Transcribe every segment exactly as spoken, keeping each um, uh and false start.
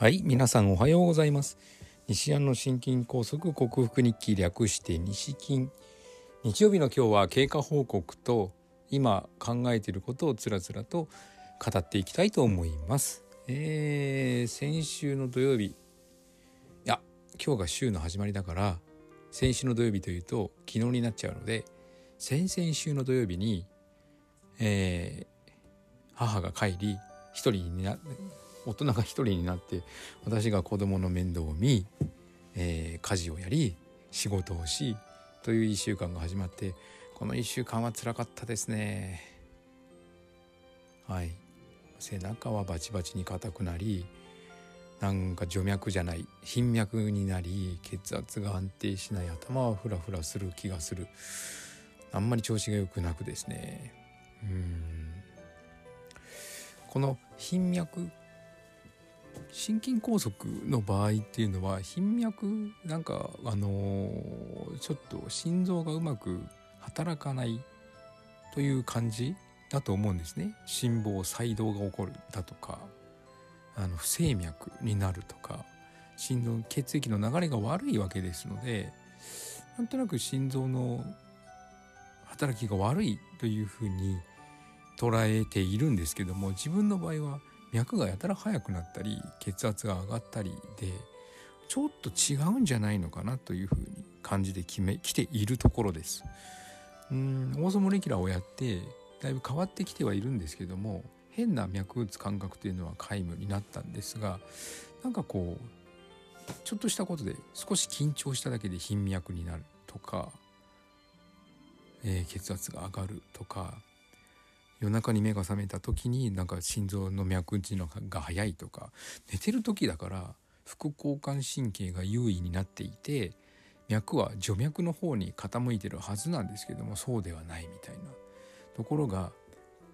はい、皆さんおはようございます。西安の心筋梗塞克服日記、略して西筋。日曜日の今日は経過報告と今考えていることをつらつらと語っていきたいと思います。えー、先週の土曜日、いや今日が週の始まりだから先週の土曜日というと昨日になっちゃうので、先々週の土曜日に、えー、母が帰り一人にな大人が一人になって私が子供の面倒を見、えー、家事をやり仕事をしといういっしゅうかんが始まって、このいっしゅうかんは辛かったですね。はい、背中はバチバチに硬くなり、なんか徐脈じゃない頻脈になり、血圧が安定しない、頭はフラフラする気がする、あんまり調子が良くなくですね。うーんこの頻脈、心筋梗塞の場合っていうのは頻脈なんかあのー、ちょっと心臓がうまく働かないという感じだと思うんですね。心房細動が起こるだとか、あの不整脈になるとか、心臓血液の流れが悪いわけですので、なんとなく心臓の働きが悪いというふうに捉えているんですけども、自分の場合は脈がやたら速くなったり血圧が上がったりで、ちょっと違うんじゃないのかなというふうに感じてきめ来ているところです。うーんオーソモレキュラーをやってだいぶ変わってきてはいるんですけども、変な脈打つ感覚というのは皆無になったんですが、なんかこうちょっとしたことで少し緊張しただけで頻脈になるとか、えー、血圧が上がるとか、夜中に目が覚めた時になんか心臓の脈打ちのが早いとか、寝てる時だから副交感神経が優位になっていて脈は徐脈の方に傾いてるはずなんですけども、そうではないみたいなところが、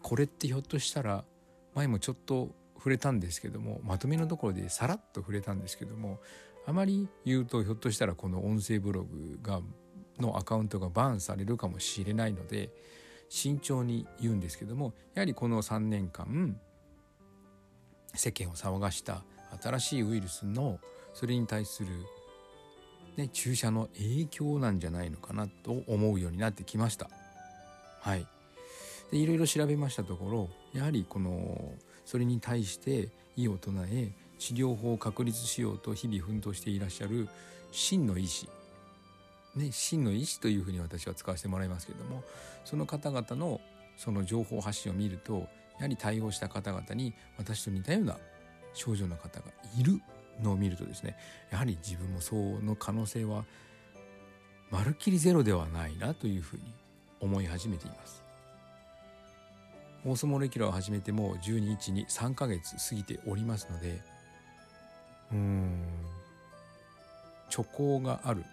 これってひょっとしたら前もちょっと触れたんですけども、まとめのところでさらっと触れたんですけども、あまり言うとひょっとしたらこの音声ブログがのアカウントがバーンされるかもしれないので慎重に言うんですけども、やはりこのさんねんかん世間を騒がした新しいウイルスのそれに対する、ね、注射の影響なんじゃないのかなと思うようになってきました。はいで、いろいろ調べましたところ、やはりこのそれに対して異を唱え治療法を確立しようと日々奮闘していらっしゃる真の医師ね、真の医師というふうに私は使わせてもらいますけれども、その方々のその情報発信を見ると、やはり対応した方々に私と似たような症状の方がいるのを見るとですね、やはり自分もその可能性はまるっきりゼロではないなというふうに思い始めています。オーソモレキュラーを始めてもうじゅうに、いちに、さんかげつ過ぎておりますので、うーん兆候がある、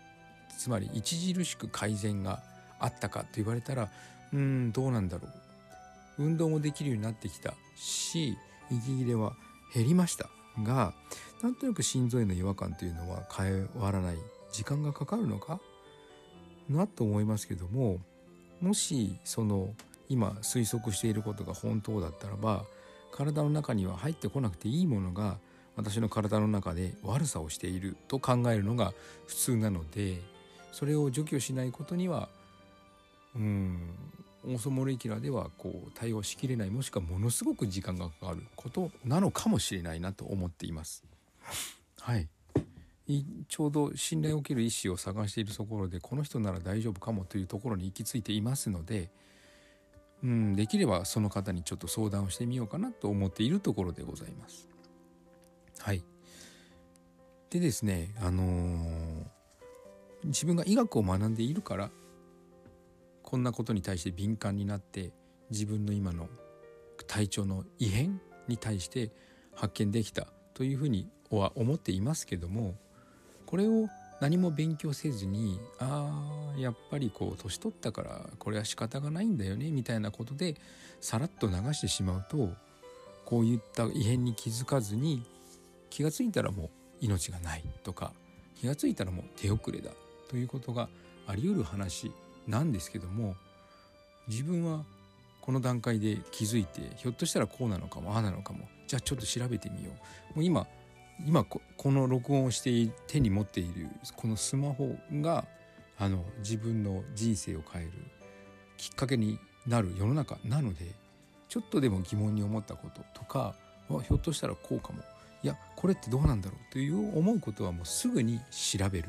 つまり著しく改善があったかと言われたら、うーんどうなんだろう。運動もできるようになってきたし、息切れは減りましたが、なんとなく心臓への違和感というのは変わらない、時間がかかるのかなと思いますけども、もしその今推測していることが本当だったらば、体の中には入ってこなくていいものが私の体の中で悪さをしていると考えるのが普通なので、それを除去しないことにはうーんオーソモレキュラーではこう対応しきれない、もしくはものすごく時間がかかることなのかもしれないなと思っています。はいいちょうど信頼を受ける医師を探しているところで、この人なら大丈夫かもというところに行き着いていますので、うんできればその方にちょっと相談をしてみようかなと思っているところでございます。はいでですね、あのー自分が医学を学んでいるから、こんなことに対して敏感になって自分の今の体調の異変に対して発見できたというふうには思っていますけども、これを何も勉強せずに、ああやっぱりこう年取ったからこれは仕方がないんだよねみたいなことでさらっと流してしまうと、こういった異変に気づかずに気がついたらもう命がないとか、気がついたらもう手遅れだということがあり得る話なんですけども、自分はこの段階で気づいて、ひょっとしたらこうなのかもああなのかも、じゃあちょっと調べてみよう、もう今今 こ, この録音をして手に持っているこのスマホがあの自分の人生を変えるきっかけになる世の中なので、ちょっとでも疑問に思ったこととか、ひょっとしたらこうかも、いやこれってどうなんだろうという思うことはもうすぐに調べる、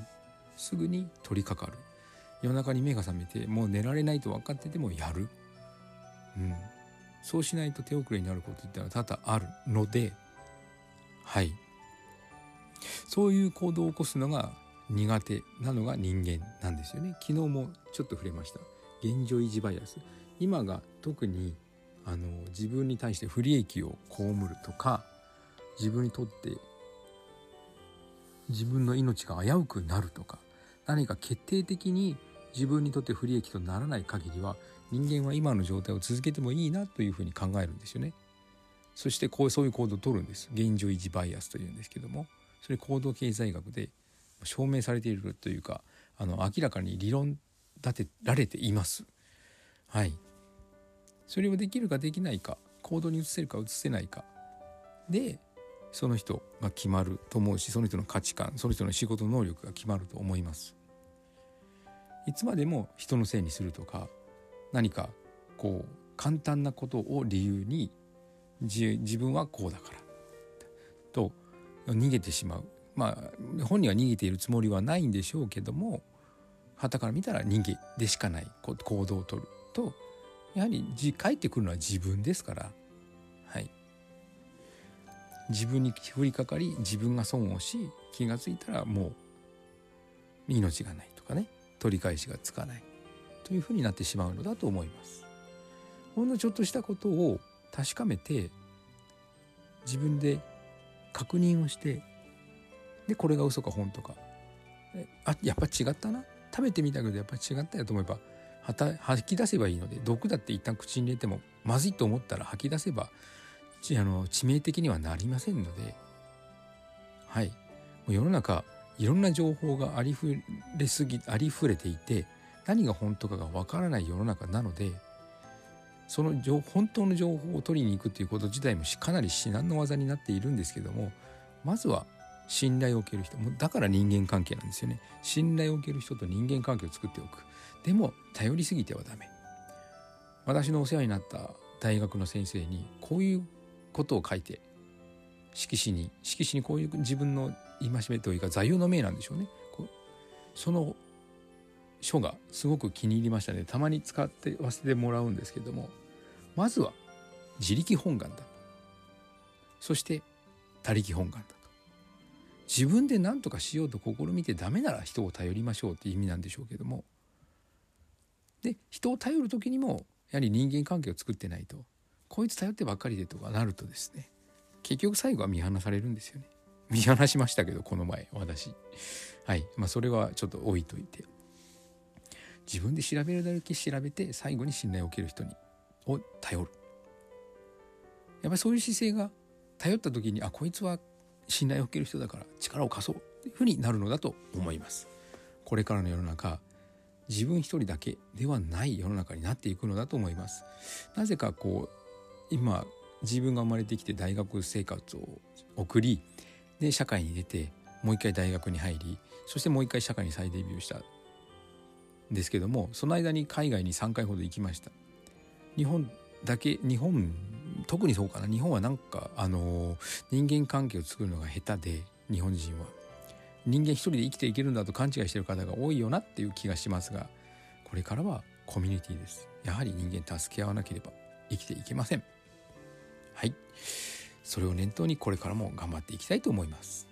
すぐに取り掛かる、夜中に目が覚めてもう寝られないと分かっててもやる、うん、そうしないと手遅れになることってのは多々あるので、はい、そういう行動を起こすのが苦手なのが人間なんですよね。昨日もちょっと触れました現状維持バイアス、今が特にあの自分に対して不利益を被るとか、自分にとって自分の命が危うくなるとか、何か決定的に自分にとって不利益とならない限りは人間は今の状態を続けてもいいなというふうに考えるんですよね。そしてこうそういう行動を取るんです。現状維持バイアスというんですけども、それ行動経済学で証明されているというか、あの明らかに理論立てられています。はい、それをできるかできないか、行動に移せるか移せないかでその人が決まると思うし、その人の価値観、その人の仕事能力が決まると思います。いつまでも人のせいにするとか、何かこう簡単なことを理由に 自, 自分はこうだからと逃げてしまう。まあ本人は逃げているつもりはないんでしょうけども、傍から見たら逃げでしかない行動を取ると、やはり返ってくるのは自分ですから、はい、自分に降りかかり自分が損をし、気がついたらもう命がないとかね、取り返しがつかないというふうになってしまうのだと思います。ほんのちょっとしたことを確かめて自分で確認をして、でこれが嘘か本当か、あやっぱ違ったな、食べてみたけどやっぱ違ったよと思えば吐き出せばいいので、毒だって一旦口に入れてもまずいと思ったら吐き出せばあの致命的にはなりませんので、はい、もう世の中いろんな情報がありふれすぎありふれていて、何が本当かがわからない世の中なので、その情本当の情報を取りに行くということ自体もかなり至難の業になっているんですけども、まずは信頼を受ける人、だから人間関係なんですよね。信頼を受ける人と人間関係を作っておく。でも頼りすぎてはダメ。私のお世話になった大学の先生にこういうことを書いて色紙に色紙にこういう自分の戒めというか座右の銘なんでしょうね。その書がすごく気に入りましたね。たまに使って忘れてもらうんですけども、まずは自力本願だ。そして他力本願だ。自分で何とかしようと試みてダメなら人を頼りましょうって意味なんでしょうけども、で人を頼る時にもやはり人間関係を作ってないと、こいつ頼ってばっかりでとかなるとですね、結局最後は見放されるんですよね。見放しましたけどこの前私、はい、まあそれはちょっと置いといて、自分で調べるだけ調べて最後に信頼を受ける人にを頼る。やっぱりそういう姿勢が頼った時に、あこいつは信頼を受ける人だから力を貸そうというふうになるのだと思います。これからの世の中、自分一人だけではない世の中になっていくのだと思います。なぜかこう今自分が生まれてきて大学生活を送り、で社会に出てもう一回大学に入り、そしてもう一回社会に再デビューしたんですけども、その間に海外にさんかいほど行きました。日本だけ日本特にそうかな、日本はなんかあの人間関係を作るのが下手で、日本人は人間一人で生きていけるんだと勘違いしている方が多いよなっていう気がしますが、これからはコミュニティです。やはり人間助け合わなければ生きていけません。はい、それを念頭にこれからも頑張っていきたいと思います。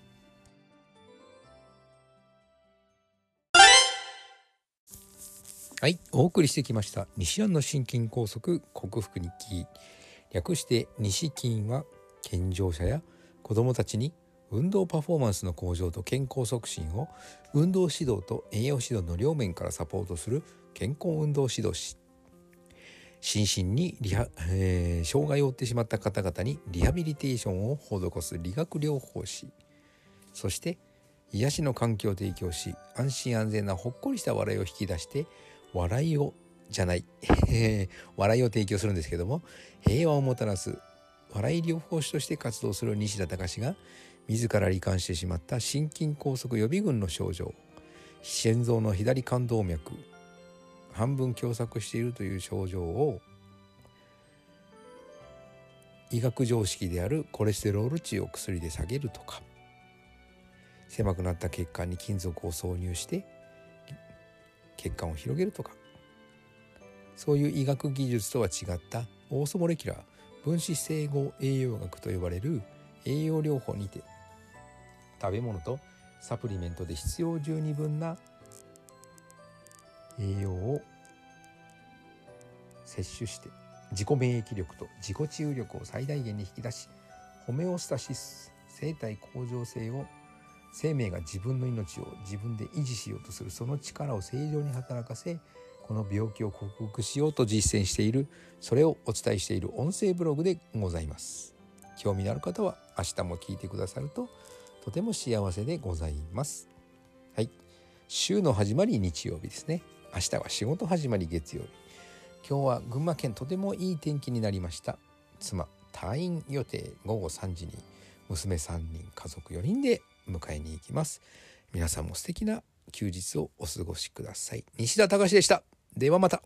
はい、お送りしてきました西安の心筋梗塞克服日記、略して西筋は、健常者や子どもたちに運動パフォーマンスの向上と健康促進を運動指導と栄養指導の両面からサポートする健康運動指導士、心身にリハ、えー、障害を負ってしまった方々にリハビリテーションを施す理学療法士、そして癒しの環境を提供し、安心安全なほっこりした笑いを引き出して笑いをじゃない笑いを提供するんですけども、平和をもたらす笑い療法士として活動する西田隆が自ら罹患してしまった心筋梗塞予備軍の症状、心臓の左冠動脈半分狭窄しているという症状を医学常識であるコレステロール値を薬で下げるとか、狭くなった血管に金属を挿入して血管を広げるとか、そういう医学技術とは違ったオーソモレキュラー分子整合栄養学と呼ばれる栄養療法にて、食べ物とサプリメントで必要十二分な栄養を摂取して自己免疫力と自己治癒力を最大限に引き出し、ホメオスタシス生体向上性を、生命が自分の命を自分で維持しようとするその力を正常に働かせ、この病気を克服しようと実践している、それをお伝えしている音声ブログでございます。興味のある方は明日も聞いてくださるととても幸せでございます。はい、週の始まり日曜日ですね。明日は仕事始まり月曜日。今日は群馬県とてもいい天気になりました。妻退院予定、ごごさんじに娘さんにん家族よにんで迎えに行きます。皆さんも素敵な休日をお過ごしください。西田隆でした。ではまた。